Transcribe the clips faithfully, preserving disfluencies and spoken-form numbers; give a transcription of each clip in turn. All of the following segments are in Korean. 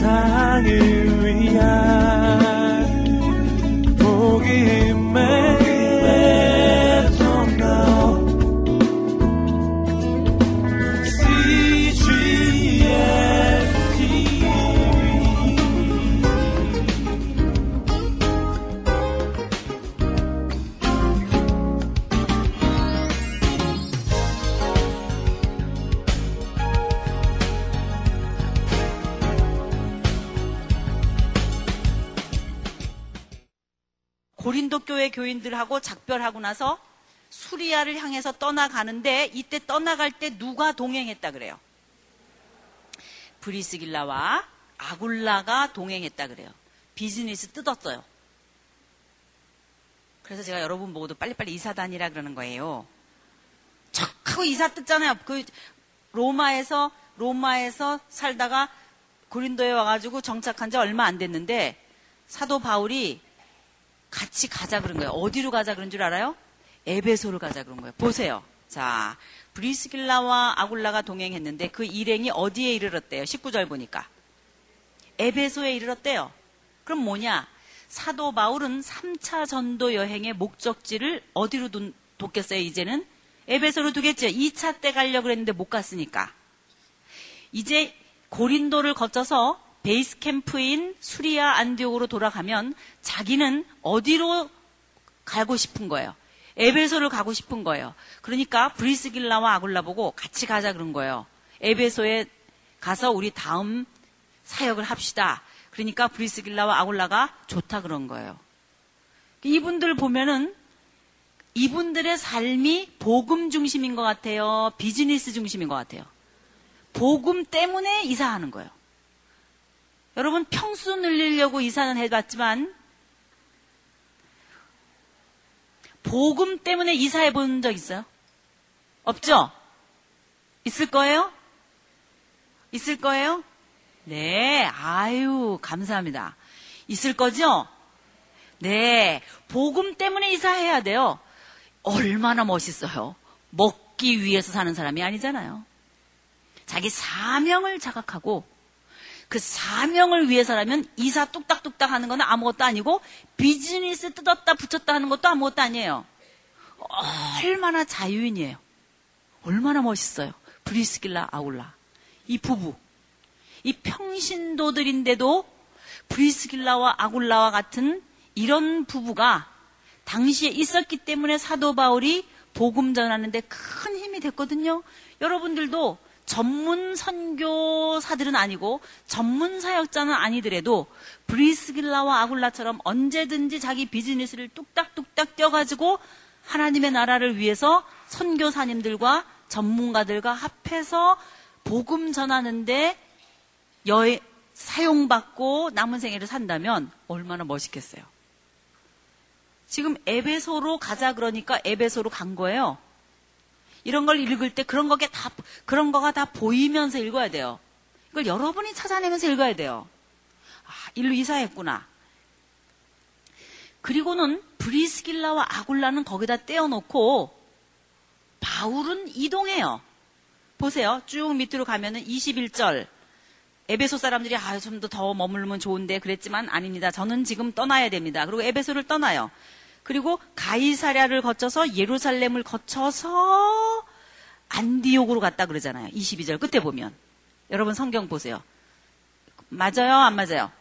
세상을 위한 복음의 고린도 교회 교인들하고 작별하고 나서 수리아를 향해서 떠나가는데, 이때 떠나갈 때 누가 동행했다 그래요? 브리스길라와 아굴라가 동행했다 그래요. 비즈니스 뜯었어요. 그래서 제가 여러분 보고도 빨리빨리 이사 다니라 그러는 거예요. 척하고 이사 뜯잖아요. 그 로마에서 로마에서 살다가 고린도에 와가지고 정착한 지 얼마 안 됐는데 사도 바울이 같이 가자 그런 거예요. 어디로 가자 그런 줄 알아요? 에베소를 가자 그런 거예요. 보세요. 자, 브리스길라와 아굴라가 동행했는데 그 일행이 어디에 이르렀대요? 십구 절 보니까. 에베소에 이르렀대요. 그럼 뭐냐? 사도 바울은 삼 차 전도 여행의 목적지를 어디로 뒀겠어요? 이제는 에베소로 두겠죠. 이 차 때 가려고 그랬는데 못 갔으니까. 이제 고린도를 거쳐서 베이스 캠프인 수리아 안디옥으로 돌아가면 자기는 어디로 가고 싶은 거예요. 에베소를 가고 싶은 거예요. 그러니까 브리스길라와 아굴라 보고 같이 가자 그런 거예요. 에베소에 가서 우리 다음 사역을 합시다. 그러니까 브리스길라와 아굴라가 좋다 그런 거예요. 이분들 보면은 이분들의 삶이 복음 중심인 것 같아요. 비즈니스 중심인 것 같아요. 복음 때문에 이사하는 거예요. 여러분, 평수 늘리려고 이사는 해봤지만 복음 때문에 이사해 본 적 있어요? 없죠? 있을 거예요? 있을 거예요? 네, 아유, 감사합니다. 있을 거죠? 네, 복음 때문에 이사해야 돼요. 얼마나 멋있어요. 먹기 위해서 사는 사람이 아니잖아요. 자기 사명을 자각하고 그 사명을 위해서라면 이사 뚝딱뚝딱 하는 건 아무것도 아니고 비즈니스 뜯었다 붙였다 하는 것도 아무것도 아니에요. 얼마나 자유인이에요. 얼마나 멋있어요. 브리스길라 아굴라 이 부부, 이 평신도들인데도 브리스길라와 아굴라와 같은 이런 부부가 당시에 있었기 때문에 사도 바울이 복음 전하는데 큰 힘이 됐거든요. 여러분들도 전문 선교사들은 아니고 전문 사역자는 아니더라도 브리스길라와 아굴라처럼 언제든지 자기 비즈니스를 뚝딱뚝딱 떼어가지고 하나님의 나라를 위해서 선교사님들과 전문가들과 합해서 복음 전하는데 여행, 사용받고 남은 생애를 산다면 얼마나 멋있겠어요. 지금 에베소로 가자 그러니까 에베소로 간 거예요. 이런 걸 읽을 때 그런 거게 다, 그런 거가 다 보이면서 읽어야 돼요. 이걸 여러분이 찾아내면서 읽어야 돼요. 아, 일로 이사했구나. 그리고는 브리스길라와 아굴라는 거기다 떼어놓고 바울은 이동해요. 보세요. 쭉 밑으로 가면은 이십일 절. 에베소 사람들이 아, 좀 더 머물면 좋은데 그랬지만 아닙니다. 저는 지금 떠나야 됩니다. 그리고 에베소를 떠나요. 그리고 가이사랴를 거쳐서 예루살렘을 거쳐서 안디옥으로 갔다 그러잖아요. 이십이 절 끝에 보면. 여러분 성경 보세요. 맞아요? 안 맞아요?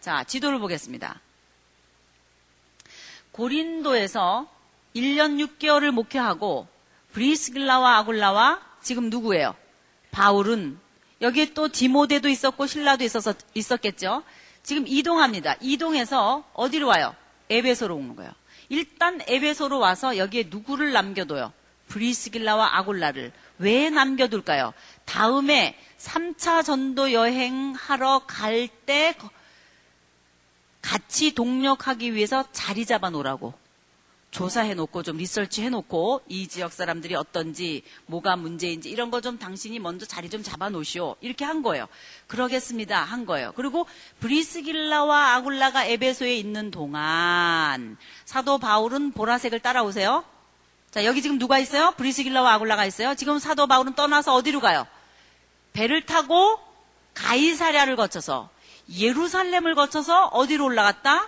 자, 지도를 보겠습니다. 고린도에서 일 년 육 개월을 목회하고 브리스길라와 아굴라와 지금 누구예요? 바울은 여기에 또 디모데도 있었고 신라도 있어서 있었겠죠. 지금 이동합니다. 이동해서 어디로 와요? 에베소로 오는 거예요. 일단 에베소로 와서 여기에 누구를 남겨둬요? 브리스길라와 아굴라를. 왜 남겨둘까요? 다음에 삼 차 전도 여행하러 갈 때 같이 동력하기 위해서 자리 잡아 놓으라고. 조사해놓고 좀 리서치 해놓고 이 지역 사람들이 어떤지 뭐가 문제인지 이런 거 좀 당신이 먼저 자리 좀 잡아 놓으시오. 이렇게 한 거예요. 그러겠습니다. 한 거예요. 그리고 브리스길라와 아굴라가 에베소에 있는 동안 사도 바울은 보라색을 따라오세요. 자, 여기 지금 누가 있어요? 브리스길라와 아굴라가 있어요. 지금 사도 바울은 떠나서 어디로 가요? 배를 타고 가이사랴를 거쳐서 예루살렘을 거쳐서 어디로 올라갔다?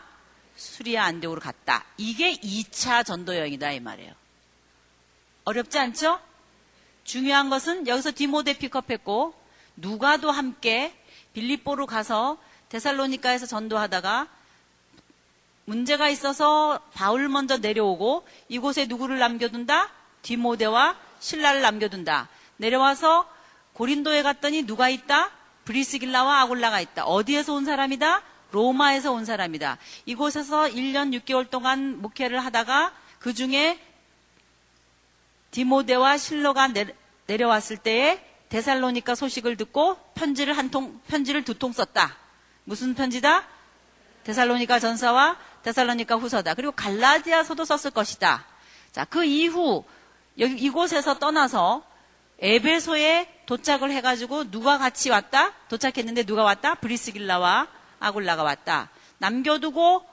수리아 안디옥으로 갔다. 이게 이 차 전도 여행이다 이 말이에요. 어렵지 않죠? 중요한 것은 여기서 디모데 픽업했고 누가도 함께 빌립보로 가서 데살로니가에서 전도하다가 문제가 있어서 바울 먼저 내려오고 이곳에 누구를 남겨둔다? 디모데와 신라를 남겨둔다. 내려와서 고린도에 갔더니 누가 있다? 브리스길라와 아굴라가 있다. 어디에서 온 사람이다? 로마에서 온 사람이다. 이곳에서 일 년 육 개월 동안 목회를 하다가 그 중에 디모데와 실로가 내려왔을 때에 데살로니가 소식을 듣고 편지를 한 통, 편지를 두 통 썼다. 무슨 편지다? 데살로니가 전서와 데살로니가 후서다. 그리고 갈라디아서도 썼을 것이다. 자, 그 이후 여기 이곳에서 떠나서 에베소에 도착을 해가지고 누가 같이 왔다? 도착했는데 누가 왔다? 브리스길라와 아굴라가 왔다. 남겨두고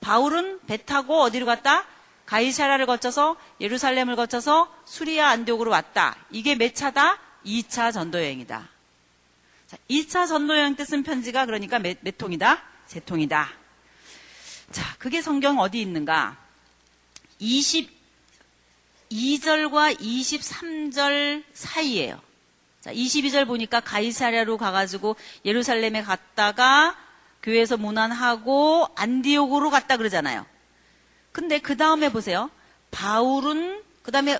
바울은 배 타고 어디로 갔다? 가이사랴를 거쳐서 예루살렘을 거쳐서 수리아 안디옥으로 왔다. 이게 몇 차다? 이 차 전도여행이다. 자, 이 차 전도여행 때 쓴 편지가 그러니까 몇, 몇 통이다? 세 통이다. 자, 그게 성경 어디 있는가? 이십이 절과 이십삼 절 사이예요. 자, 이십이 절 보니까 가이사랴로 가가지고 예루살렘에 갔다가 교회에서 문안하고 안디옥으로 갔다 그러잖아요. 근데 그 다음에 보세요. 바울은 그 다음에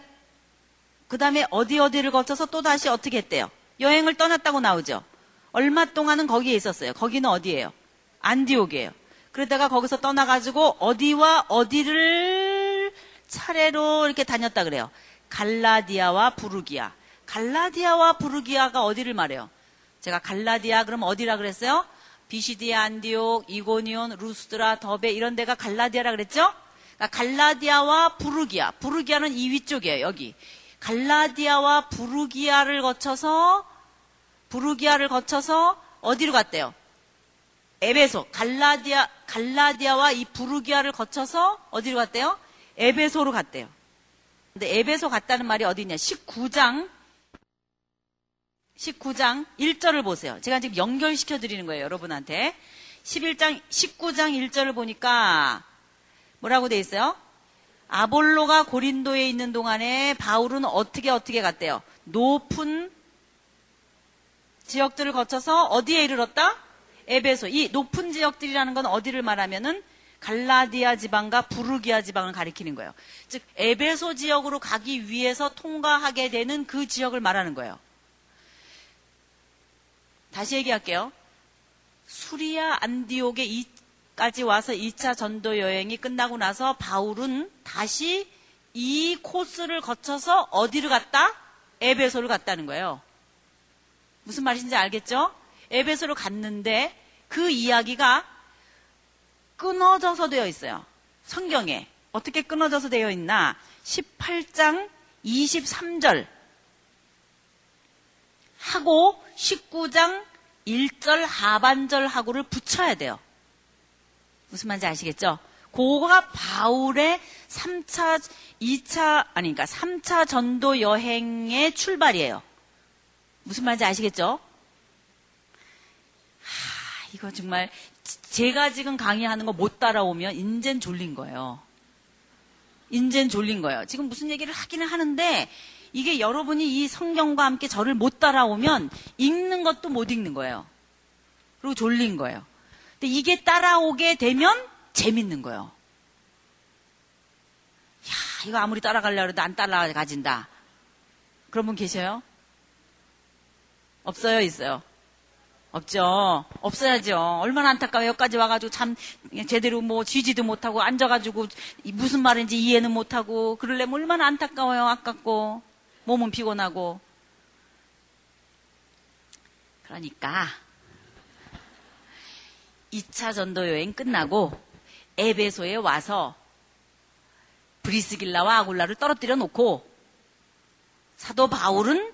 그 다음에 어디 어디를 거쳐서 또 다시 어떻게 했대요? 여행을 떠났다고 나오죠. 얼마 동안은 거기에 있었어요. 거기는 어디예요? 안디옥이에요. 그러다가 거기서 떠나가지고 어디와 어디를 차례로 이렇게 다녔다 그래요. 갈라디아와 부르기아. 갈라디아와 부르기아가 어디를 말해요? 제가 갈라디아 그럼 어디라 그랬어요? 비시디아, 안디옥, 이고니온, 루스드라, 더베 이런 데가 갈라디아라 그랬죠? 그러니까 갈라디아와 부르기아. 부르기아는 이 위쪽이에요. 여기. 갈라디아와 부르기아를 거쳐서 부르기아를 거쳐서 어디로 갔대요? 에베소. 갈라디아, 갈라디아와 이 부르기아를 거쳐서 어디로 갔대요? 에베소로 갔대요. 근데 에베소 갔다는 말이 어디 있냐? 십구 장 일 절을 보세요. 제가 지금 연결시켜 드리는 거예요, 여러분한테. 십구 장 일 절을 보니까 뭐라고 돼 있어요? 아볼로가 고린도에 있는 동안에 바울은 어떻게 어떻게 갔대요? 높은 지역들을 거쳐서 어디에 이르렀다? 에베소. 이 높은 지역들이라는 건 어디를 말하면은 갈라디아 지방과 부르기아 지방을 가리키는 거예요. 즉 에베소 지역으로 가기 위해서 통과하게 되는 그 지역을 말하는 거예요. 다시 얘기할게요. 수리아 안디옥에 이까지 와서 이 차 전도 여행이 끝나고 나서 바울은 다시 이 코스를 거쳐서 어디를 갔다? 에베소를 갔다는 거예요. 무슨 말인지 알겠죠? 에베소로 갔는데 그 이야기가 끊어져서 되어 있어요. 성경에. 어떻게 끊어져서 되어 있나? 십팔 장 이십삼 절 하고 십구 장 일 절 하반절하고를 붙여야 돼요. 무슨 말인지 아시겠죠? 그거가 바울의 삼 차, 이 차, 아니 그러니까 삼 차 전도 여행의 출발이에요. 무슨 말인지 아시겠죠? 하, 이거 정말 제가 지금 강의하는 거 못 따라오면 인젠 졸린 거예요. 인젠 졸린 거예요. 지금 무슨 얘기를 하기는 하는데 이게 여러분이 이 성경과 함께 저를 못 따라오면 읽는 것도 못 읽는 거예요. 그리고 졸린 거예요. 근데 이게 따라오게 되면 재밌는 거예요. 야, 이거 아무리 따라가려고 해도 안 따라가진다. 그런 분 계셔요? 없어요? 있어요? 없죠. 없어야죠. 얼마나 안타까워요. 여기까지 와가지고 참 제대로 뭐 쥐지도 못하고 앉아가지고 무슨 말인지 이해는 못하고 그러려면 얼마나 안타까워요. 아깝고 몸은 피곤하고. 그러니까 이 차 전도 여행 끝나고 에베소에 와서 브리스길라와 아굴라를 떨어뜨려 놓고 사도 바울은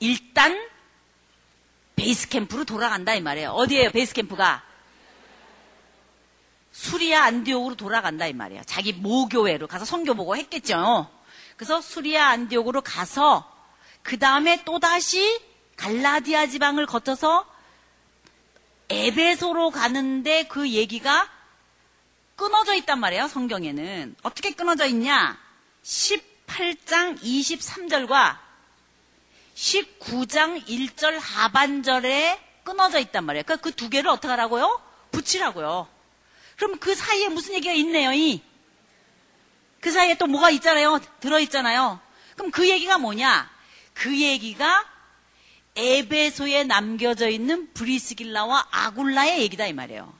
일단 베이스캠프로 돌아간다 이 말이에요. 어디예요 베이스캠프가? 수리아 안디옥으로 돌아간다 이 말이에요. 자기 모교회로 가서 선교 보고 했겠죠. 그래서 수리아 안디옥으로 가서 그 다음에 또다시 갈라디아 지방을 거쳐서 에베소로 가는데 그 얘기가 끊어져 있단 말이에요. 성경에는. 어떻게 끊어져 있냐? 십팔 장 이십삼 절과 십구 장 일 절 하반절에 끊어져 있단 말이에요. 그러니까 그 두 개를 어떻게 하라고요? 붙이라고요. 그럼 그 사이에 무슨 얘기가 있네요. 이. 그 사이에 또 뭐가 있잖아요. 들어있잖아요. 그럼 그 얘기가 뭐냐? 그 얘기가 에베소에 남겨져 있는 브리스길라와 아굴라의 얘기다 이 말이에요.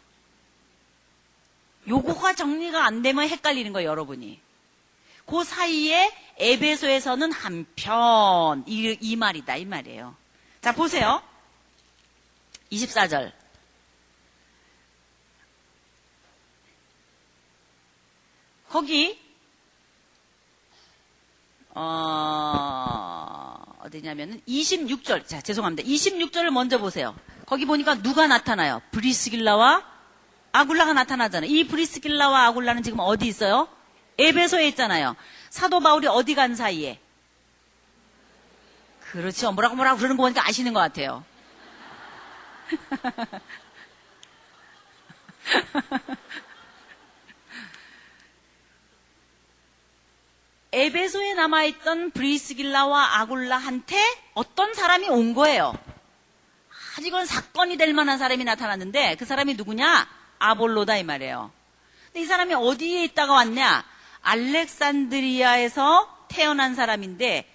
요거가 정리가 안 되면 헷갈리는 거예요. 여러분이. 그 사이에 에베소에서는 한편 이, 이 말이다 이 말이에요. 자 보세요. 이십사 절. 거기 어... 어디냐면은 이십육 절. 자, 죄송합니다. 이십육 절을 먼저 보세요. 거기 보니까 누가 나타나요? 브리스길라와 아굴라가 나타나잖아요. 이 브리스길라와 아굴라는 지금 어디 있어요? 에베소에 있잖아요. 사도 바울이 어디 간 사이에? 그렇죠. 뭐라고 뭐라고 그러는 거 보니까 아시는 것 같아요. 에베소에 남아있던 브리스길라와 아굴라한테 어떤 사람이 온 거예요. 아직은 사건이 될 만한 사람이 나타났는데 그 사람이 누구냐? 아볼로다 이 말이에요. 근데 이 사람이 어디에 있다가 왔냐? 알렉산드리아에서 태어난 사람인데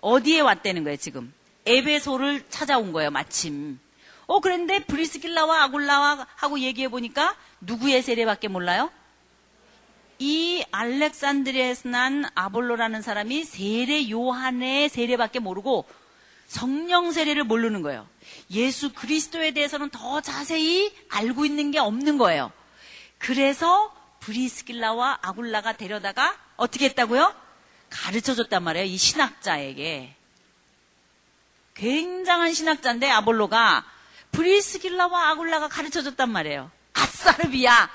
어디에 왔다는 거예요 지금? 에베소를 찾아온 거예요 마침. 어 그런데 브리스길라와 아굴라와 하고 얘기해 보니까 누구의 세례밖에 몰라요? 이 알렉산드리아에서 난 아볼로라는 사람이 세례 요한의 세례밖에 모르고 성령 세례를 모르는 거예요. 예수 그리스도에 대해서는 더 자세히 알고 있는 게 없는 거예요. 그래서 브리스길라와 아굴라가 데려다가 어떻게 했다고요? 가르쳐줬단 말이에요. 이 신학자에게. 굉장한 신학자인데 아볼로가 브리스길라와 아굴라가 가르쳐줬단 말이에요. 아싸르비야.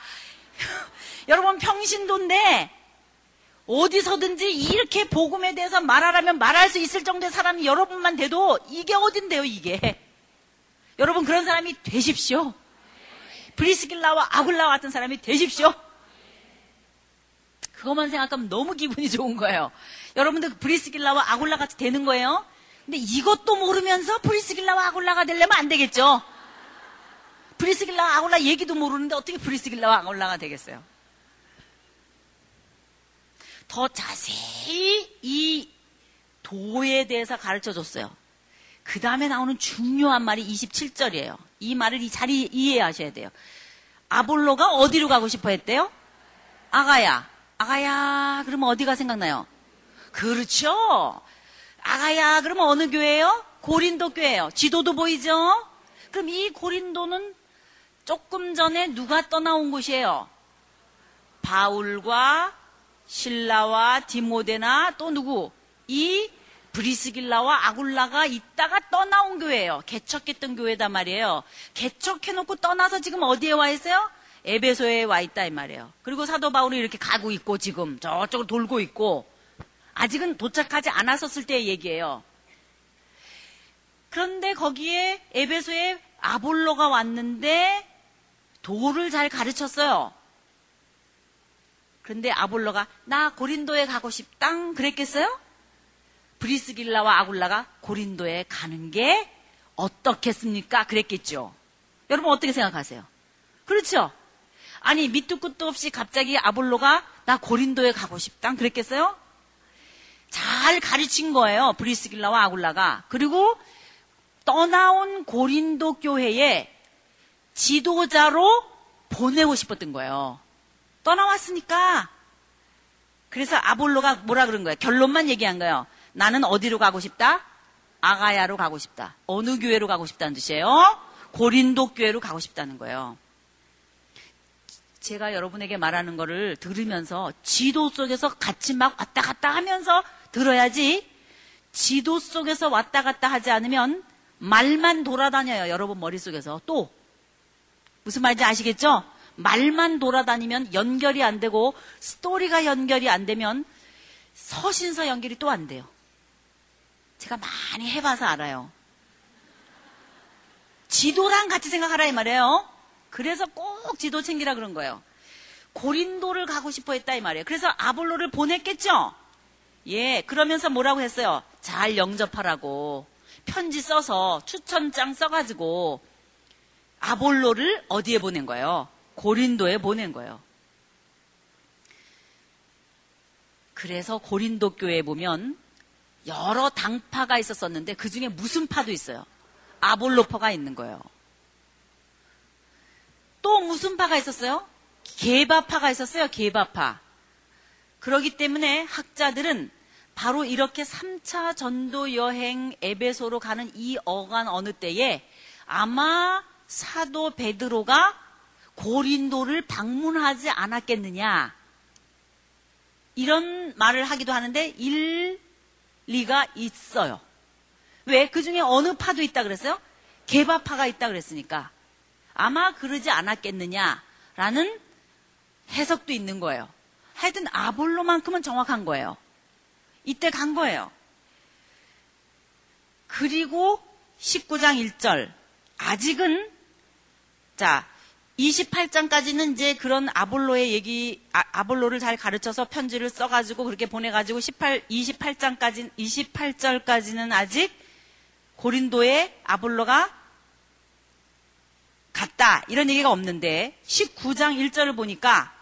여러분 평신도인데 어디서든지 이렇게 복음에 대해서 말하라면 말할 수 있을 정도의 사람이 여러분만 돼도 이게 어딘데요 이게. 여러분 그런 사람이 되십시오. 브리스길라와 아굴라와 같은 사람이 되십시오. 그것만 생각하면 너무 기분이 좋은 거예요. 여러분도 브리스길라와 아굴라 같이 되는 거예요. 근데 이것도 모르면서 브리스길라와 아굴라가 되려면 안 되겠죠. 브리스길라와 아굴라 얘기도 모르는데 어떻게 브리스길라와 아굴라가 되겠어요. 더 자세히 이 도에 대해서 가르쳐줬어요. 그 다음에 나오는 중요한 말이 이십칠 절이에요. 이 말을 이 자리 이해하셔야 돼요. 아볼로가 어디로 가고 싶어 했대요? 아가야. 아가야 그러면 어디가 생각나요? 그렇죠. 아가야 그러면 어느 교회예요? 고린도 교회예요. 지도도 보이죠? 그럼 이 고린도는 조금 전에 누가 떠나온 곳이에요? 바울과 실라와 디모데나 또 누구? 이 브리스길라와 아굴라가 있다가 떠나온 교회예요. 개척했던 교회다 말이에요. 개척해놓고 떠나서 지금 어디에 와 있어요? 에베소에 와 있다 이 말이에요. 그리고 사도 바울이 이렇게 가고 있고 지금 저쪽으로 돌고 있고 아직은 도착하지 않았었을 때의 얘기예요. 그런데 거기에 에베소에 아볼로가 왔는데 도를 잘 가르쳤어요. 근데 아볼로가 나 고린도에 가고 싶당 그랬겠어요? 브리스길라와 아굴라가 고린도에 가는 게 어떻겠습니까? 그랬겠죠. 여러분 어떻게 생각하세요? 그렇죠? 아니 밑도 끝도 없이 갑자기 아볼로가 나 고린도에 가고 싶당 그랬겠어요? 잘 가르친 거예요. 브리스길라와 아굴라가. 그리고 떠나온 고린도 교회에 지도자로 보내고 싶었던 거예요. 떠나왔으니까. 그래서 아볼로가 뭐라 그런 거예요? 결론만 얘기한 거예요. 나는 어디로 가고 싶다? 아가야로 가고 싶다. 어느 교회로 가고 싶다는 뜻이에요? 고린도 교회로 가고 싶다는 거예요. 제가 여러분에게 말하는 거를 들으면서 지도 속에서 같이 막 왔다 갔다 하면서 들어야지 지도 속에서 왔다 갔다 하지 않으면 말만 돌아다녀요. 여러분 머릿속에서. 또 무슨 말인지 아시겠죠? 말만 돌아다니면 연결이 안 되고 스토리가 연결이 안 되면 서신서 연결이 또 안 돼요. 제가 많이 해봐서 알아요. 지도랑 같이 생각하라 이 말이에요. 그래서 꼭 지도 챙기라 그런 거예요. 고린도를 가고 싶어 했다 이 말이에요. 그래서 아볼로를 보냈겠죠? 예, 그러면서 뭐라고 했어요? 잘 영접하라고 편지 써서 추천장 써가지고 아볼로를 어디에 보낸 거예요? 고린도에 보낸 거예요. 그래서 고린도 교회에 보면 여러 당파가 있었었는데 그 중에 무슨 파도 있어요? 아볼로파가 있는 거예요. 또 무슨 파가 있었어요? 게바파가 있었어요. 게바파. 그러기 때문에 학자들은 바로 이렇게 삼 차 전도 여행 에베소로 가는 이 어간 어느 때에 아마 사도 베드로가 고린도를 방문하지 않았겠느냐 이런 말을 하기도 하는데 일리가 있어요. 왜? 그 중에 어느 파도 있다 그랬어요? 게바파가 있다 그랬으니까 아마 그러지 않았겠느냐라는 해석도 있는 거예요. 하여튼 아볼로만큼은 정확한 거예요. 이때 간 거예요. 그리고 십구 장 일 절 아직은 자 이십팔 장까지는 이제 그런 아볼로의 얘기, 아, 아볼로를 잘 가르쳐서 편지를 써가지고 그렇게 보내가지고 십팔, 이십팔 장까지, 이십팔 절까지는 아직 고린도에 아볼로가 갔다. 이런 얘기가 없는데, 십구 장 일 절을 보니까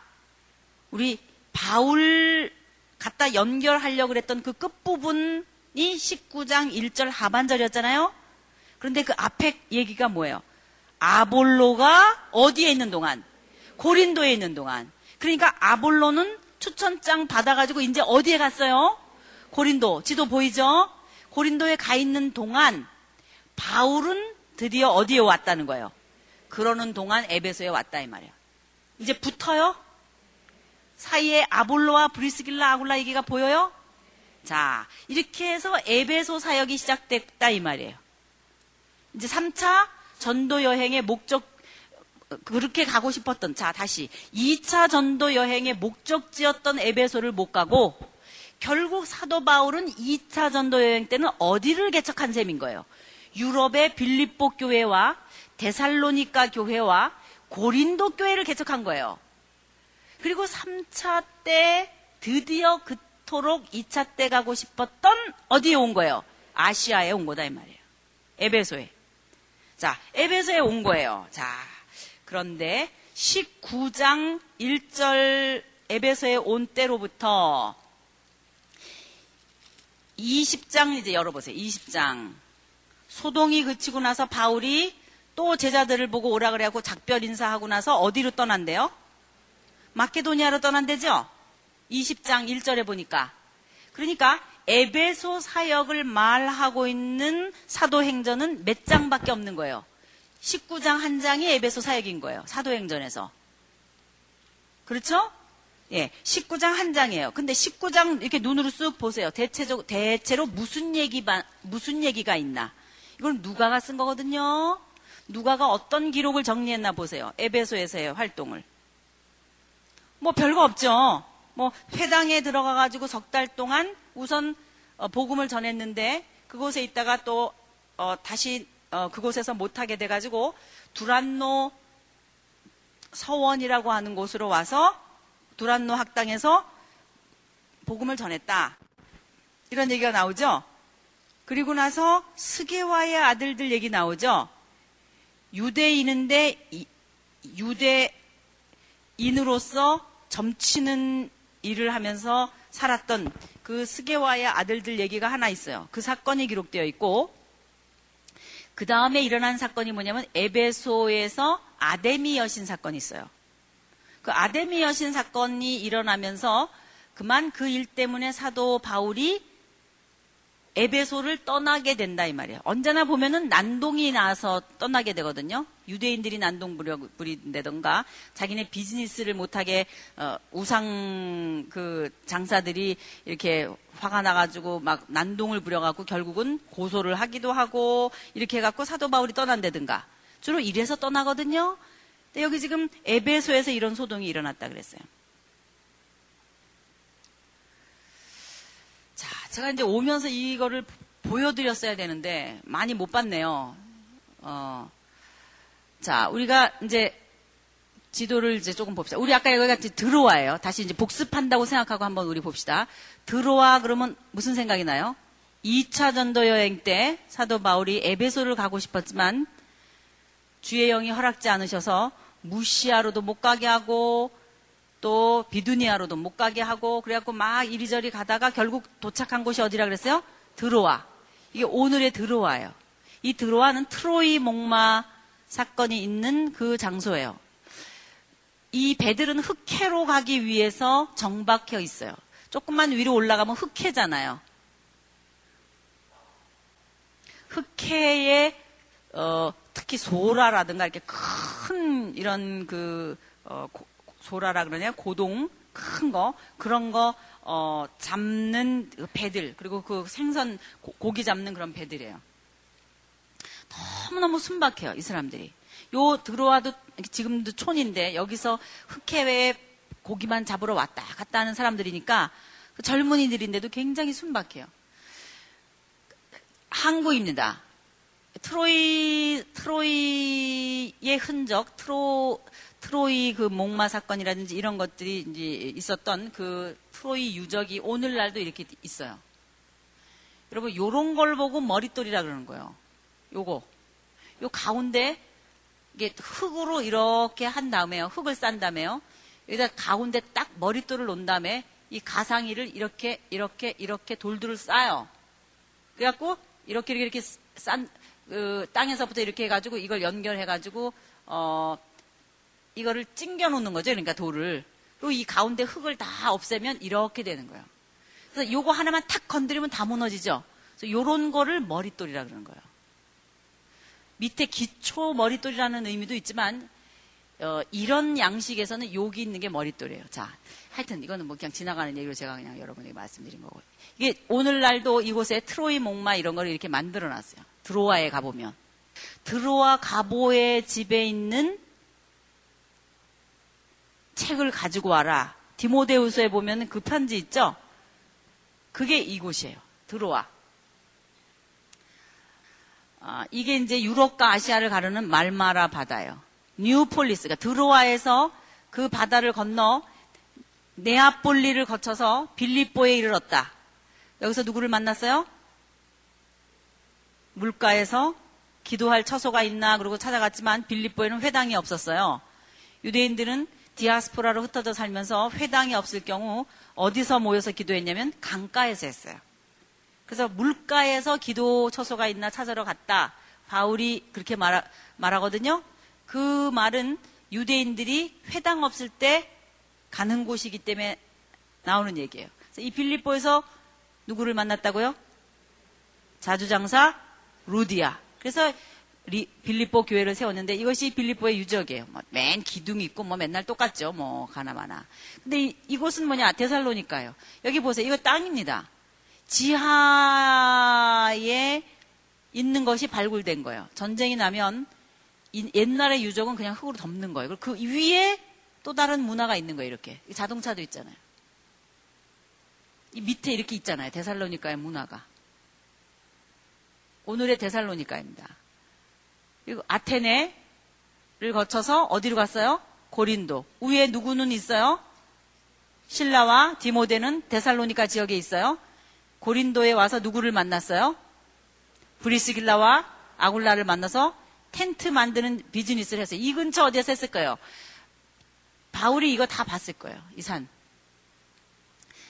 우리 바울 갖다 연결하려고 그랬던 그 끝부분이 십구 장 일 절 하반절이었잖아요? 그런데 그 앞에 얘기가 뭐예요? 아볼로가 어디에 있는 동안? 고린도에 있는 동안. 그러니까 아볼로는 추천장 받아가지고 이제 어디에 갔어요? 고린도. 지도 보이죠? 고린도에 가 있는 동안 바울은 드디어 어디에 왔다는 거예요? 그러는 동안 에베소에 왔다 이 말이에요. 이제 붙어요? 사이에 아볼로와 브리스길라 아굴라 얘기가 보여요? 자, 이렇게 해서 에베소 사역이 시작됐다 이 말이에요. 이제 삼 차 전도 여행의 목적, 그렇게 가고 싶었던, 자, 다시. 이 차 전도 여행의 목적지였던 에베소를 못 가고, 결국 사도 바울은 이 차 전도 여행 때는 어디를 개척한 셈인 거예요? 유럽의 빌립보 교회와 데살로니가 교회와 고린도 교회를 개척한 거예요. 그리고 삼 차 때 드디어 그토록 이 차 때 가고 싶었던 어디에 온 거예요? 아시아에 온 거다, 이 말이에요. 에베소에. 자, 에베소에 온 거예요. 자, 그런데 십구 장 일 절 에베소에 온 때로부터 이십 장 이제 열어보세요. 이십 장. 소동이 그치고 나서 바울이 또 제자들을 보고 오라 그래갖고 작별 인사하고 나서 어디로 떠난대요? 마케도니아로 떠난대죠? 이십 장 일 절에 보니까. 그러니까 에베소 사역을 말하고 있는 사도행전은 몇 장밖에 없는 거예요. 십구 장 한 장이 에베소 사역인 거예요. 사도행전에서. 그렇죠? 예, 십구 장 한 장이에요. 근데 십구 장 이렇게 눈으로 쑥 보세요. 대체적, 대체로 무슨 얘기만, 무슨 얘기가 있나. 이건 누가가 쓴 거거든요. 누가가 어떤 기록을 정리했나 보세요. 에베소에서의 활동을. 뭐 별거 없죠. 뭐 회당에 들어가가지고 석 달 동안 우선 어, 복음을 전했는데 그곳에 있다가 또 어, 다시 어, 그곳에서 못하게 돼가지고 두란노 서원이라고 하는 곳으로 와서 두란노 학당에서 복음을 전했다. 이런 얘기가 나오죠. 그리고 나서 스게와의 아들들 얘기 나오죠. 유대인인데 이, 유대인으로서 점치는 일을 하면서 살았던 그 스게와의 아들들 얘기가 하나 있어요. 그 사건이 기록되어 있고 그 다음에 일어난 사건이 뭐냐면 에베소에서 아데미 여신 사건이 있어요. 그 아데미 여신 사건이 일어나면서 그만 그 일 때문에 사도 바울이 에베소를 떠나게 된다 이 말이에요. 언제나 보면은 난동이 나서 떠나게 되거든요. 유대인들이 난동 부린다던가 자기네 비즈니스를 못하게 어, 우상 그 장사들이 이렇게 화가 나가지고 막 난동을 부려갖고 결국은 고소를 하기도 하고 이렇게 해갖고 사도 바울이 떠난다든가 주로 이래서 떠나거든요. 근데 여기 지금 에베소에서 이런 소동이 일어났다 그랬어요. 자, 제가 이제 오면서 이거를 보여드렸어야 되는데 많이 못 봤네요. 어, 자, 우리가 이제 지도를 이제 조금 봅시다. 우리 아까 여기 같이 드로아예요. 다시 이제 복습한다고 생각하고 한번 우리 봅시다. 드로아 그러면 무슨 생각이 나요? 이 차 전도 여행 때 사도 바울이 에베소를 가고 싶었지만 주의 영이 허락지 않으셔서 무시아로도 못 가게 하고 또 비두니아로도 못 가게 하고 그래갖고 막 이리저리 가다가 결국 도착한 곳이 어디라 그랬어요? 드로아. 이게 오늘의 드로아예요. 이 드로아는 트로이 목마 사건이 있는 그 장소예요. 이 배들은 흑해로 가기 위해서 정박해 있어요. 조금만 위로 올라가면 흑해잖아요. 흑해에 어, 특히 소라라든가 이렇게 큰 이런 그 어, 고, 소라라 그러냐 고동 큰 거 그런 거 어, 잡는 배들 그리고 그 생선 고, 고기 잡는 그런 배들이에요. 너무너무 순박해요 이 사람들이. 요 드로아도 지금도 촌인데 여기서 흑해에 고기만 잡으러 왔다 갔다 하는 사람들이니까 젊은이들인데도 굉장히 순박해요. 항구입니다. 트로이, 트로이의 흔적, 트로, 트로이 그 목마 사건이라든지 이런 것들이 이제 있었던 그 트로이 유적이 오늘날도 이렇게 있어요. 여러분, 요런 걸 보고 머릿돌이라 그러는 거예요. 요거. 요 가운데, 이게 흙으로 이렇게 한 다음에요. 흙을 싼 다음에요. 여기다 가운데 딱 머릿돌을 놓은 다음에 이 가상이를 이렇게, 이렇게, 이렇게 돌돌을 싸요. 그래갖고, 이렇게, 이렇게, 이렇게 싼, 그, 땅에서부터 이렇게 해가지고, 이걸 연결해가지고, 어, 이거를 찡겨 놓는 거죠. 그러니까 돌을. 그리고 이 가운데 흙을 다 없애면 이렇게 되는 거예요. 그래서 요거 하나만 탁 건드리면 다 무너지죠. 그래서 요런 거를 머릿돌이라 그러는 거예요. 밑에 기초 머릿돌이라는 의미도 있지만, 어, 이런 양식에서는 여기 있는 게 머릿돌이에요. 자, 하여튼 이거는 뭐 그냥 지나가는 얘기로 제가 그냥 여러분에게 말씀드린 거고. 이게 오늘날도 이곳에 트로이 목마 이런 걸 이렇게 만들어 놨어요. 드로아에 가보면. 드로아 가보의 집에 있는 책을 가지고 와라. 디모데후서에 보면 그 편지 있죠? 그게 이곳이에요. 드로아. 아, 이게 이제 유럽과 아시아를 가르는 말마라 바다예요. 뉴폴리스가 드로아에서 그 바다를 건너 네아폴리를 거쳐서 빌립보에 이르렀다. 여기서 누구를 만났어요? 물가에서 기도할 처소가 있나 그러고 찾아갔지만 빌립보에는 회당이 없었어요. 유대인들은 디아스포라로 흩어져 살면서 회당이 없을 경우 어디서 모여서 기도했냐면 강가에서 했어요. 그래서 물가에서 기도 처소가 있나 찾으러 갔다. 바울이 그렇게 말하, 말하거든요. 그 말은 유대인들이 회당 없을 때 가는 곳이기 때문에 나오는 얘기예요. 그래서 이 빌립보에서 누구를 만났다고요? 자주장사 루디아. 그래서 리, 빌립보 교회를 세웠는데 이것이 빌립보의 유적이에요. 뭐 맨 기둥이 있고 뭐 맨날 똑같죠. 뭐 가나마나. 근데 이, 이곳은 뭐냐? 데살로니가예요. 여기 보세요. 이거 땅입니다. 지하에 있는 것이 발굴된 거예요. 전쟁이 나면 옛날의 유적은 그냥 흙으로 덮는 거예요. 그 위에 또 다른 문화가 있는 거예요. 이렇게. 자동차도 있잖아요. 이 밑에 이렇게 있잖아요. 데살로니가의 문화가. 오늘의 데살로니가입니다. 그리고 아테네를 거쳐서 어디로 갔어요? 고린도. 위에 누구는 있어요? 신라와 디모데는 데살로니가 지역에 있어요. 고린도에 와서 누구를 만났어요? 브리스길라와 아굴라를 만나서 텐트 만드는 비즈니스를 했어요. 이 근처 어디에서 했을 거예요? 바울이 이거 다 봤을 거예요. 이 산.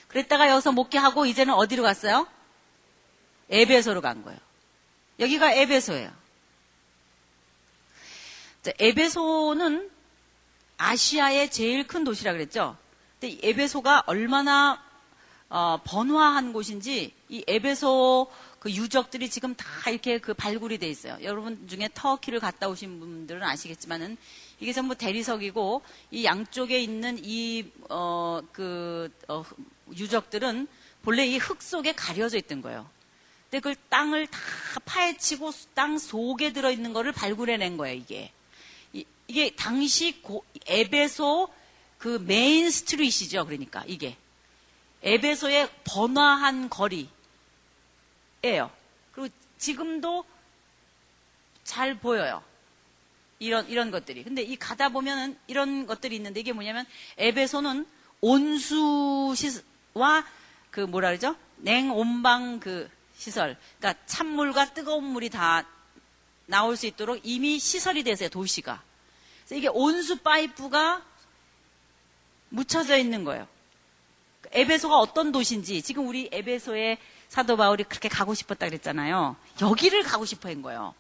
그랬다가 여기서 목회하고 이제는 어디로 갔어요? 에베소로 간 거예요. 여기가 에베소예요. 자, 에베소는 아시아의 제일 큰 도시라 그랬죠. 근데 이 에베소가 얼마나 어, 번화한 곳인지 이 에베소 그 유적들이 지금 다 이렇게 그 발굴이 돼 있어요. 여러분 중에 터키를 갔다 오신 분들은 아시겠지만은 이게 전부 대리석이고 이 양쪽에 있는 이 어 그 어, 유적들은 본래 이 흙 속에 가려져 있던 거예요. 근데 그걸 땅을 다 파헤치고 땅 속에 들어 있는 거를 발굴해낸 거예요. 이게 이, 이게 당시 고, 에베소 그 메인 스트릿이죠. 그러니까 이게 에베소의 번화한 거리. 예요. 그리고 지금도 잘 보여요. 이런, 이런 것들이. 근데 이 가다 보면은 이런 것들이 있는데 이게 뭐냐면 에베소는 온수 시설과 그 뭐라 그러죠? 냉온방 그 시설. 그러니까 찬물과 뜨거운 물이 다 나올 수 있도록 이미 시설이 돼서요, 도시가. 그래서 이게 온수 파이프가 묻혀져 있는 거예요. 에베소가 어떤 도시인지, 지금 우리 에베소에 사도 바울이 그렇게 가고 싶었다 그랬잖아요. 여기를 가고 싶어 한 거예요.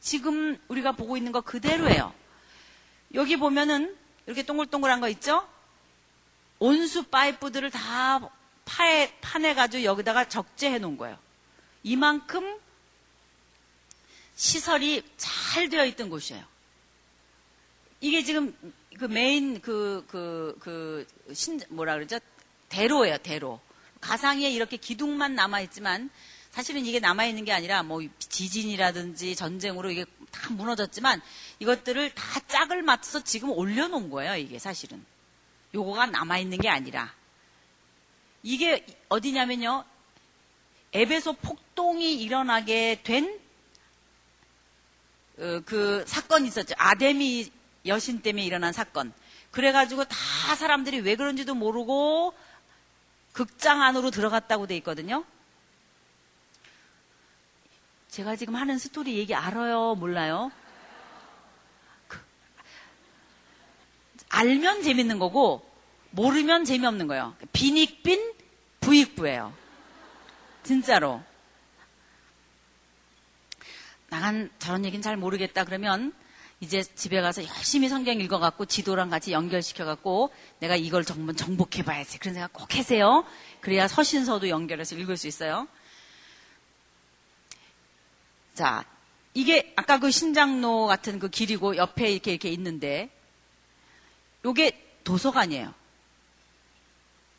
지금 우리가 보고 있는 거 그대로예요. 여기 보면은 이렇게 동글동글한 거 있죠? 온수 파이프들을 다 파에, 파내가지고 여기다가 적재해 놓은 거예요. 이만큼 시설이 잘 되어 있던 곳이에요. 이게 지금 그 메인 그, 그, 그, 신, 뭐라 그러죠? 대로예요, 대로. 가상에 이렇게 기둥만 남아있지만 사실은 이게 남아있는 게 아니라 뭐 지진이라든지 전쟁으로 이게 다 무너졌지만 이것들을 다 짝을 맞춰서 지금 올려놓은 거예요, 이게 사실은. 요거가 남아있는 게 아니라. 이게 어디냐면요. 에베소 폭동이 일어나게 된 그 사건이 있었죠. 아데미 여신 때문에 일어난 사건. 그래가지고 다 사람들이 왜 그런지도 모르고 극장 안으로 들어갔다고 돼 있거든요. 제가 지금 하는 스토리 얘기 알아요? 몰라요? 그, 알면 재밌는 거고 모르면 재미없는 거예요. 빈익빈 부익부예요. 진짜로. 나간 저런 얘기는 잘 모르겠다 그러면 이제 집에 가서 열심히 성경 읽어갖고 지도랑 같이 연결시켜갖고 내가 이걸 정말 정복해봐야지 그런 생각 꼭 하세요. 그래야 서신서도 연결해서 읽을 수 있어요. 자, 이게 아까 그 신장로 같은 그 길이고 옆에 이렇게 이렇게 있는데 요게 도서관이에요.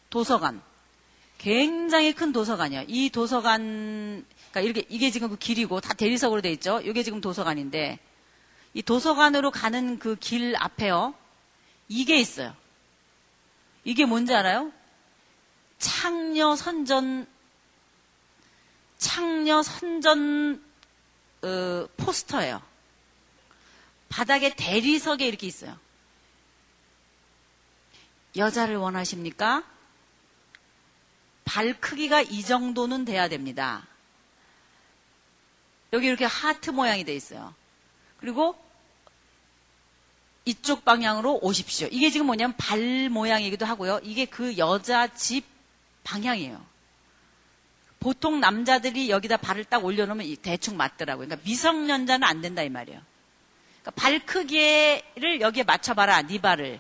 도서관. 굉장히 큰 도서관이에요. 이 도서관, 그러니까 이렇게 이게 지금 그 길이고 다 대리석으로 돼 있죠. 요게 지금 도서관인데. 이 도서관으로 가는 그 길 앞에요. 이게 있어요. 이게 뭔지 알아요? 창녀 선전, 창녀 선전, 어, 포스터예요. 바닥에 대리석에 이렇게 있어요. 여자를 원하십니까? 발 크기가 이 정도는 돼야 됩니다. 여기 이렇게 하트 모양이 돼 있어요. 그리고 이쪽 방향으로 오십시오. 이게 지금 뭐냐면 발 모양이기도 하고요. 이게 그 여자 집 방향이에요. 보통 남자들이 여기다 발을 딱 올려놓으면 대충 맞더라고요. 그러니까 미성년자는 안 된다 이 말이에요. 그러니까 발 크기를 여기에 맞춰봐라. 네 발을.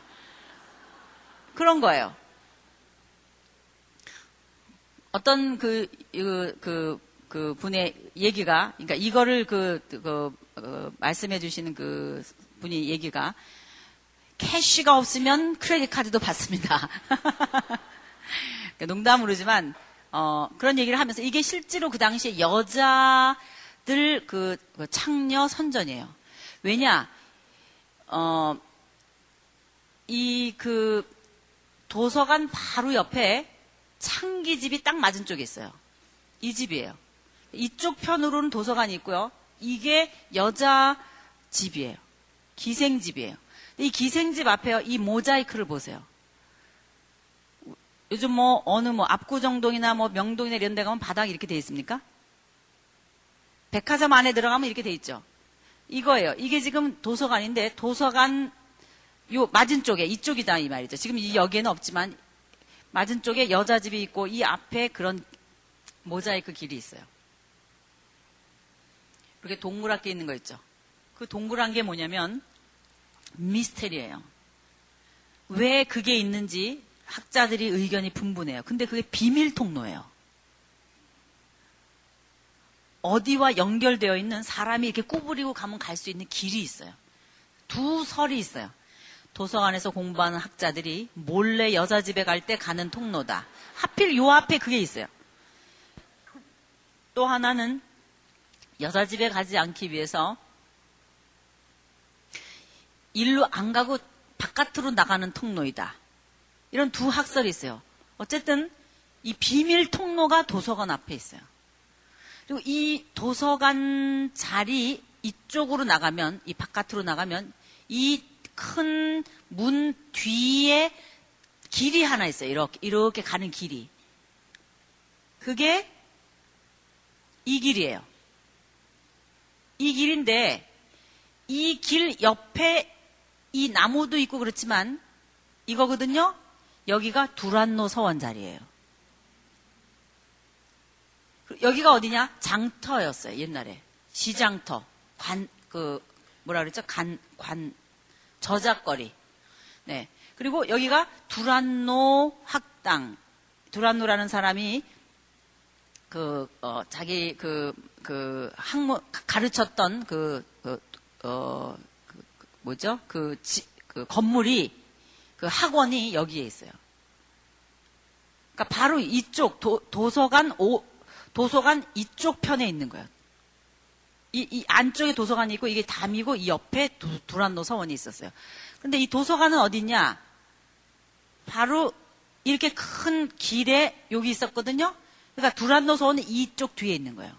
그런 거예요. 어떤 그, 그, 그, 그 분의 얘기가, 그러니까 이거를 그, 그, 어, 말씀해 주시는 그 분이 얘기가 캐시가 없으면 크레딧 카드도 받습니다. 농담으로지만 어, 그런 얘기를 하면서 이게 실제로 그 당시에 여자들 그, 그 창녀 선전이에요. 왜냐 어, 이 그 도서관 바로 옆에 창기집이 딱 맞은 쪽에 있어요. 이 집이에요. 이쪽 편으로는 도서관이 있고요. 이게 여자 집이에요. 기생집이에요. 이 기생집 앞에요. 이 모자이크를 보세요. 요즘 뭐 어느 뭐 압구정동이나 뭐 명동이나 이런 데 가면 바닥이 이렇게 돼 있습니까? 백화점 안에 들어가면 이렇게 돼 있죠. 이거예요. 이게 지금 도서관인데 도서관 요 맞은 쪽에 이쪽이다 이 말이죠. 지금 이 여기에는 없지만 맞은 쪽에 여자 집이 있고 이 앞에 그런 모자이크 길이 있어요. 이렇게 동그랗게 있는 거 있죠. 그 동그란 게 뭐냐면 미스테리예요. 왜 그게 있는지 학자들이 의견이 분분해요. 근데 그게 비밀 통로예요. 어디와 연결되어 있는 사람이 이렇게 구부리고 가면 갈 수 있는 길이 있어요. 두 설이 있어요. 도서관에서 공부하는 학자들이 몰래 여자 집에 갈 때 가는 통로다. 하필 요 앞에 그게 있어요. 또 하나는 여자 집에 가지 않기 위해서 일로 안 가고 바깥으로 나가는 통로이다. 이런 두 학설이 있어요. 어쨌든 이 비밀 통로가 도서관 앞에 있어요. 그리고 이 도서관 자리 이쪽으로 나가면, 이 바깥으로 나가면 이 큰 문 뒤에 길이 하나 있어요. 이렇게 이렇게 가는 길이. 그게 이 길이에요. 이 길인데 이 길 옆에 이 나무도 있고 그렇지만 이거거든요. 여기가 두란노 서원 자리예요. 여기가 어디냐? 장터였어요. 옛날에 시장터, 관, 그 뭐라 그랬죠? 간, 관, 저작거리. 네. 그리고 여기가 두란노 학당. 두란노라는 사람이 그 어, 자기 그 그 학문 가르쳤던 그 그 어 그, 그, 뭐죠? 그, 지, 그 건물이 그 학원이 여기에 있어요. 그러니까 바로 이쪽 도, 도서관 오 도서관 이쪽 편에 있는 거예요. 이, 이 안쪽에 도서관이 있고 이게 담이고 이 옆에 도, 두란노 서원이 있었어요. 근데 이 도서관은 어디냐? 바로 이렇게 큰 길에 여기 있었거든요. 그러니까 두란노 서원은 이쪽 뒤에 있는 거예요.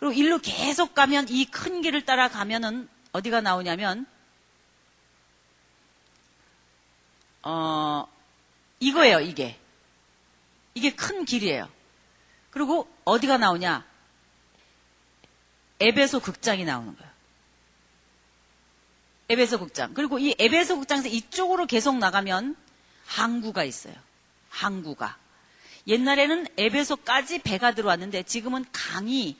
그리고 일로 계속 가면 이 큰 길을 따라 가면은 어디가 나오냐면 어 이거예요. 이게 이게 큰 길이에요. 그리고 어디가 나오냐? 에베소 극장이 나오는 거예요. 에베소 극장. 그리고 이 에베소 극장에서 이쪽으로 계속 나가면 항구가 있어요. 항구가. 옛날에는 에베소까지 배가 들어왔는데 지금은 강이,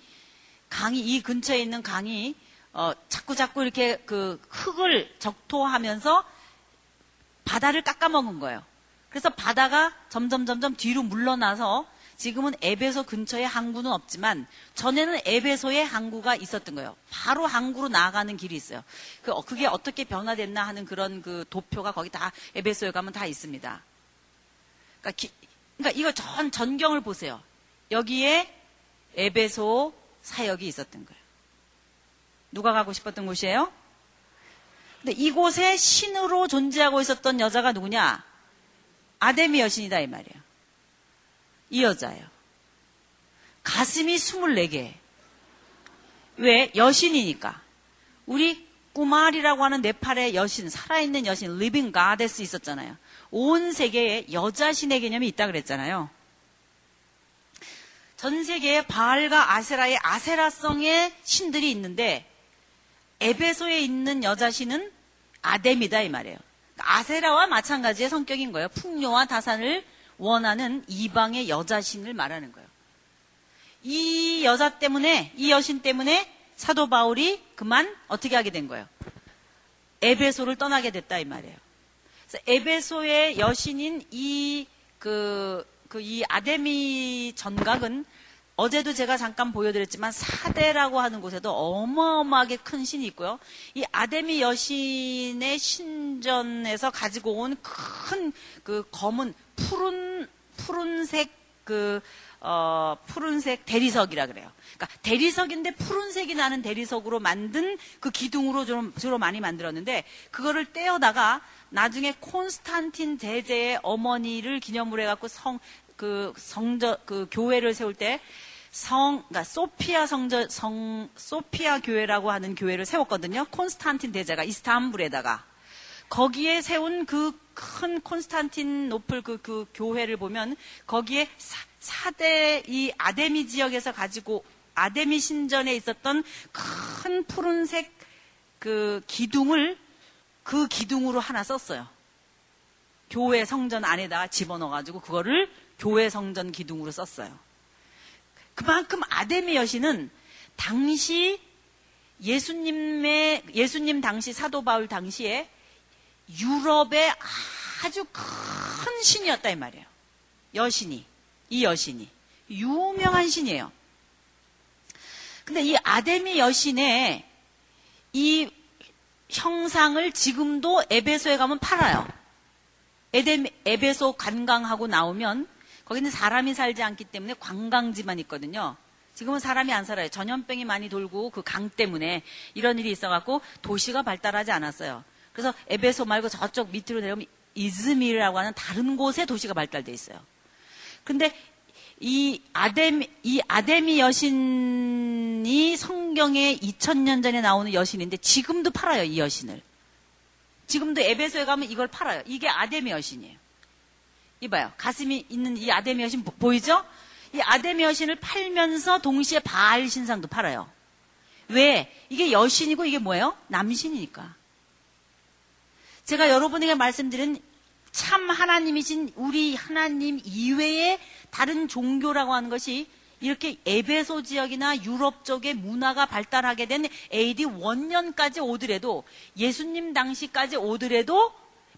강이, 이 근처에 있는 강이, 어, 자꾸 자꾸 이렇게 그 흙을 적토하면서 바다를 깎아먹은 거예요. 그래서 바다가 점점 점점 뒤로 물러나서 지금은 에베소 근처에 항구는 없지만 전에는 에베소에 항구가 있었던 거예요. 바로 항구로 나아가는 길이 있어요. 그, 그게 어떻게 변화됐나 하는 그런 그 도표가 거기 다 에베소에 가면 다 있습니다. 그러니까, 기, 그러니까 이거 전 전경을 보세요. 여기에 에베소 사역이 있었던 거예요. 누가 가고 싶었던 곳이에요? 근데 이곳에 신으로 존재하고 있었던 여자가 누구냐? 아데미 여신이다 이 말이에요. 이 여자예요. 가슴이 스물네 개. 왜? 여신이니까. 우리 꾸마리라고 하는 네팔의 여신, 살아있는 여신, living goddess 있었잖아요. 온 세계에 여자신의 개념이 있다 그랬잖아요. 전 세계에 바알과 아세라의 아세라성의 신들이 있는데 에베소에 있는 여자신은 아데미다 이 말이에요. 아세라와 마찬가지의 성격인 거예요. 풍요와 다산을 원하는 이방의 여자신을 말하는 거예요. 이 여자 때문에, 이 여신 때문에 사도 바울이 그만 어떻게 하게 된 거예요? 에베소를 떠나게 됐다 이 말이에요. 그래서 에베소의 여신인 이 그 그 이 아데미 전각은 어제도 제가 잠깐 보여드렸지만 사대라고 하는 곳에도 어마어마하게 큰 신이 있고요. 이 아데미 여신의 신전에서 가지고 온 큰 그 검은 푸른 푸른색 그 어, 푸른색 대리석이라 그래요. 그러니까 대리석인데 푸른색이 나는 대리석으로 만든 그 기둥으로 주로, 주로 많이 만들었는데 그거를 떼어다가 나중에 콘스탄틴 대제의 어머니를 기념으로 해갖고 성 그 성저 그 교회를 세울 때 성, 그러니까 소피아 성저 성 소피아 교회라고 하는 교회를 세웠거든요. 콘스탄틴 대제가 이스탄불에다가 거기에 세운 그 큰 콘스탄티노플 그, 그 교회를 보면 거기에 사, 사대 이 아데미 지역에서 가지고 아데미 신전에 있었던 큰 푸른색 그 기둥을 그 기둥으로 하나 썼어요. 교회 성전 안에다가 집어넣어가지고 그거를 교회 성전 기둥으로 썼어요. 그만큼 아데미 여신은 당시 예수님의 예수님 당시 사도 바울 당시에 유럽의 아주 큰 신이었다 이 말이에요. 여신이, 이 여신이 유명한 신이에요. 근데 이 아데미 여신의 이 형상을 지금도 에베소에 가면 팔아요. 에데미, 에베소 관광하고 나오면 거기는 사람이 살지 않기 때문에 관광지만 있거든요. 지금은 사람이 안 살아요. 전염병이 많이 돌고 그 강 때문에 이런 일이 있어갖고 도시가 발달하지 않았어요. 그래서 에베소 말고 저쪽 밑으로 내려오면 이즈미르라고 하는 다른 곳에 도시가 발달돼 있어요. 근데 이 아데미, 이 아데미 여신이 성경에 이천 년 전에 나오는 여신인데 지금도 팔아요, 이 여신을. 지금도 에베소에 가면 이걸 팔아요. 이게 아데미 여신이에요. 이봐요. 가슴이 있는 이 아데미 여신 보이죠? 이 아데미 여신을 팔면서 동시에 바알 신상도 팔아요. 왜? 이게 여신이고 이게 뭐예요? 남신이니까. 제가 여러분에게 말씀드린 참 하나님이신 우리 하나님 이외에 다른 종교라고 하는 것이 이렇게 에베소 지역이나 유럽 쪽의 문화가 발달하게 된 에이디 일 년까지 오더라도, 예수님 당시까지 오더라도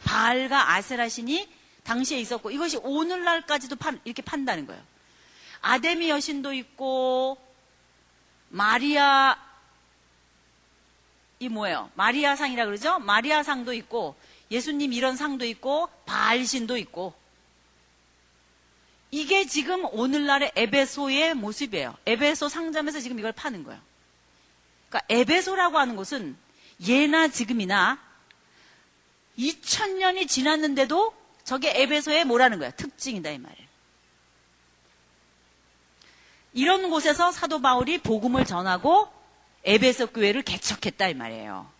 바알과 아세라 신이 당시에 있었고, 이것이 오늘날까지도 판, 이렇게 판다는 거예요. 아데미 여신도 있고, 마리아, 이 뭐예요? 마리아 상이라 그러죠? 마리아 상도 있고, 예수님 이런 상도 있고, 바알 신도 있고. 이게 지금 오늘날의 에베소의 모습이에요. 에베소 상점에서 지금 이걸 파는 거예요. 그러니까 에베소라고 하는 곳은 예나 지금이나 이천 년이 지났는데도 저게 에베소의 뭐라는 거야? 특징이다, 이 말이에요. 이런 곳에서 사도 바울이 복음을 전하고 에베소 교회를 개척했다, 이 말이에요.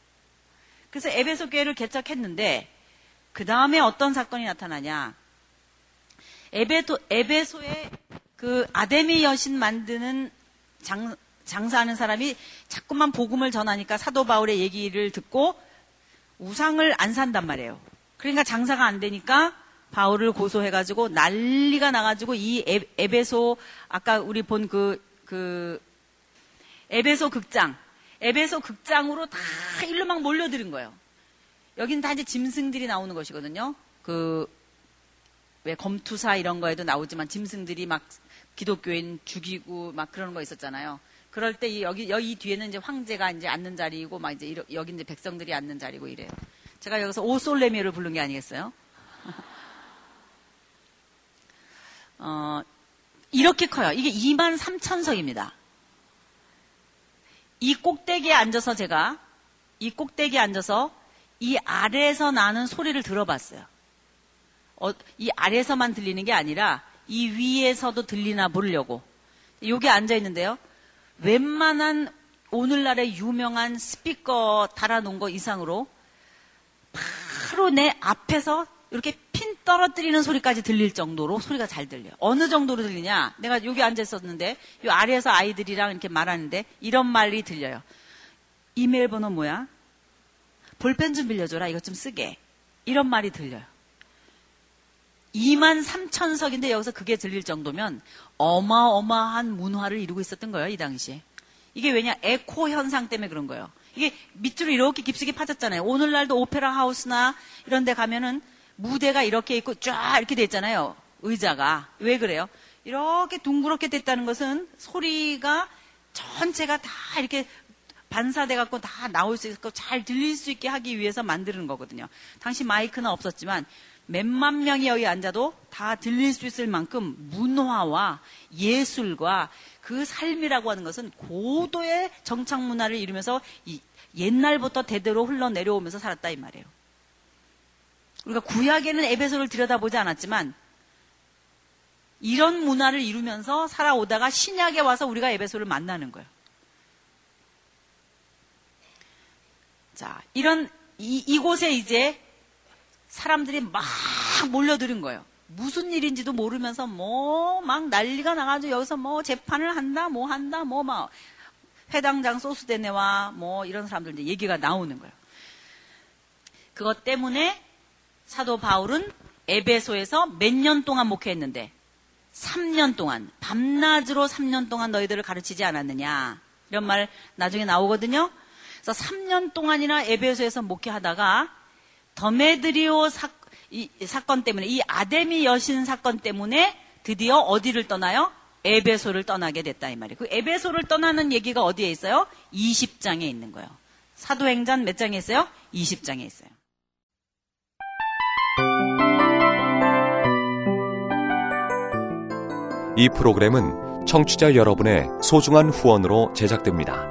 그래서 에베소 교회를 개척했는데 그 다음에 어떤 사건이 나타나냐? 에베소, 에베소의 그 아데미 여신 만드는 장, 장사하는 사람이 자꾸만 복음을 전하니까 사도 바울의 얘기를 듣고 우상을 안 산단 말이에요. 그러니까 장사가 안 되니까 바울을 고소해가지고 난리가 나가지고 이 에, 에베소, 아까 우리 본 그, 그, 에베소 극장, 에베소 극장으로 다 일로 막 몰려드는 거예요. 여기는 다 이제 짐승들이 나오는 것이거든요. 그, 왜 검투사 이런 거에도 나오지만 짐승들이 막 기독교인 죽이고 막 그런 거 있었잖아요. 그럴 때 이 여기, 여기 뒤에는 이제 황제가 이제 앉는 자리이고 막 이제 이러, 여기 이제 백성들이 앉는 자리고 이래요. 제가 여기서 오솔레미오를 부른 게 아니겠어요? 어, 이렇게 커요. 이게 이만 삼천 석입니다. 이 꼭대기에 앉아서 제가 이 꼭대기에 앉아서 이 아래에서 나는 소리를 들어봤어요. 어, 이 아래에서만 들리는 게 아니라 이 위에서도 들리나 보려고 여기 앉아 있는데요. 웬만한 오늘날의 유명한 스피커 달아놓은 거 이상으로 바로 내 앞에서 이렇게 핀 떨어뜨리는 소리까지 들릴 정도로 소리가 잘 들려요. 어느 정도로 들리냐? 내가 여기 앉아 있었는데 이 아래에서 아이들이랑 이렇게 말하는데 이런 말이 들려요. 이메일 번호 뭐야? 볼펜 좀 빌려줘라. 이것 좀 쓰게. 이런 말이 들려요. 이만 삼천 석인데 여기서 그게 들릴 정도면 어마어마한 문화를 이루고 있었던 거예요. 이 당시에. 이게 왜냐? 에코 현상 때문에 그런 거예요. 이게 밑으로 이렇게 깊숙이 파졌잖아요. 오늘날도 오페라 하우스나 이런 데 가면은 무대가 이렇게 있고 쫙 이렇게 돼 있잖아요. 의자가. 왜 그래요? 이렇게 둥그렇게 됐다는 것은 소리가 전체가 다 이렇게 반사돼 갖고 다 나올 수 있고 잘 들릴 수 있게 하기 위해서 만드는 거거든요. 당시 마이크는 없었지만 몇만 명이 여기 앉아도 다 들릴 수 있을 만큼 문화와 예술과 그 삶이라고 하는 것은 고도의 정착 문화를 이루면서 이 옛날부터 대대로 흘러내려오면서 살았다 이 말이에요. 우리가 구약에는 에베소를 들여다보지 않았지만 이런 문화를 이루면서 살아오다가 신약에 와서 우리가 에베소를 만나는 거예요. 자, 이런 이, 이곳에 이제 사람들이 막 몰려드는 거예요. 무슨 일인지도 모르면서 뭐 막 난리가 나가지고 여기서 뭐 재판을 한다, 뭐 한다, 뭐 막 해당장 소수대네와 뭐 이런 사람들 이제 얘기가 나오는 거예요. 그것 때문에 사도 바울은 에베소에서 몇 년 동안 목회했는데 삼 년 동안 밤낮으로 삼 년 동안 너희들을 가르치지 않았느냐 이런 말 나중에 나오거든요. 그래서 삼 년 동안이나 에베소에서 목회하다가 더메드리오 사, 이, 사건 때문에 이 아데미 여신 사건 때문에 드디어 어디를 떠나요? 에베소를 떠나게 됐다 이 말이에요. 그 에베소를 떠나는 얘기가 어디에 있어요? 이십 장에 있는 거예요. 사도행전 몇 장에 있어요? 이십 장에 있어요. 이 프로그램은 청취자 여러분의 소중한 후원으로 제작됩니다.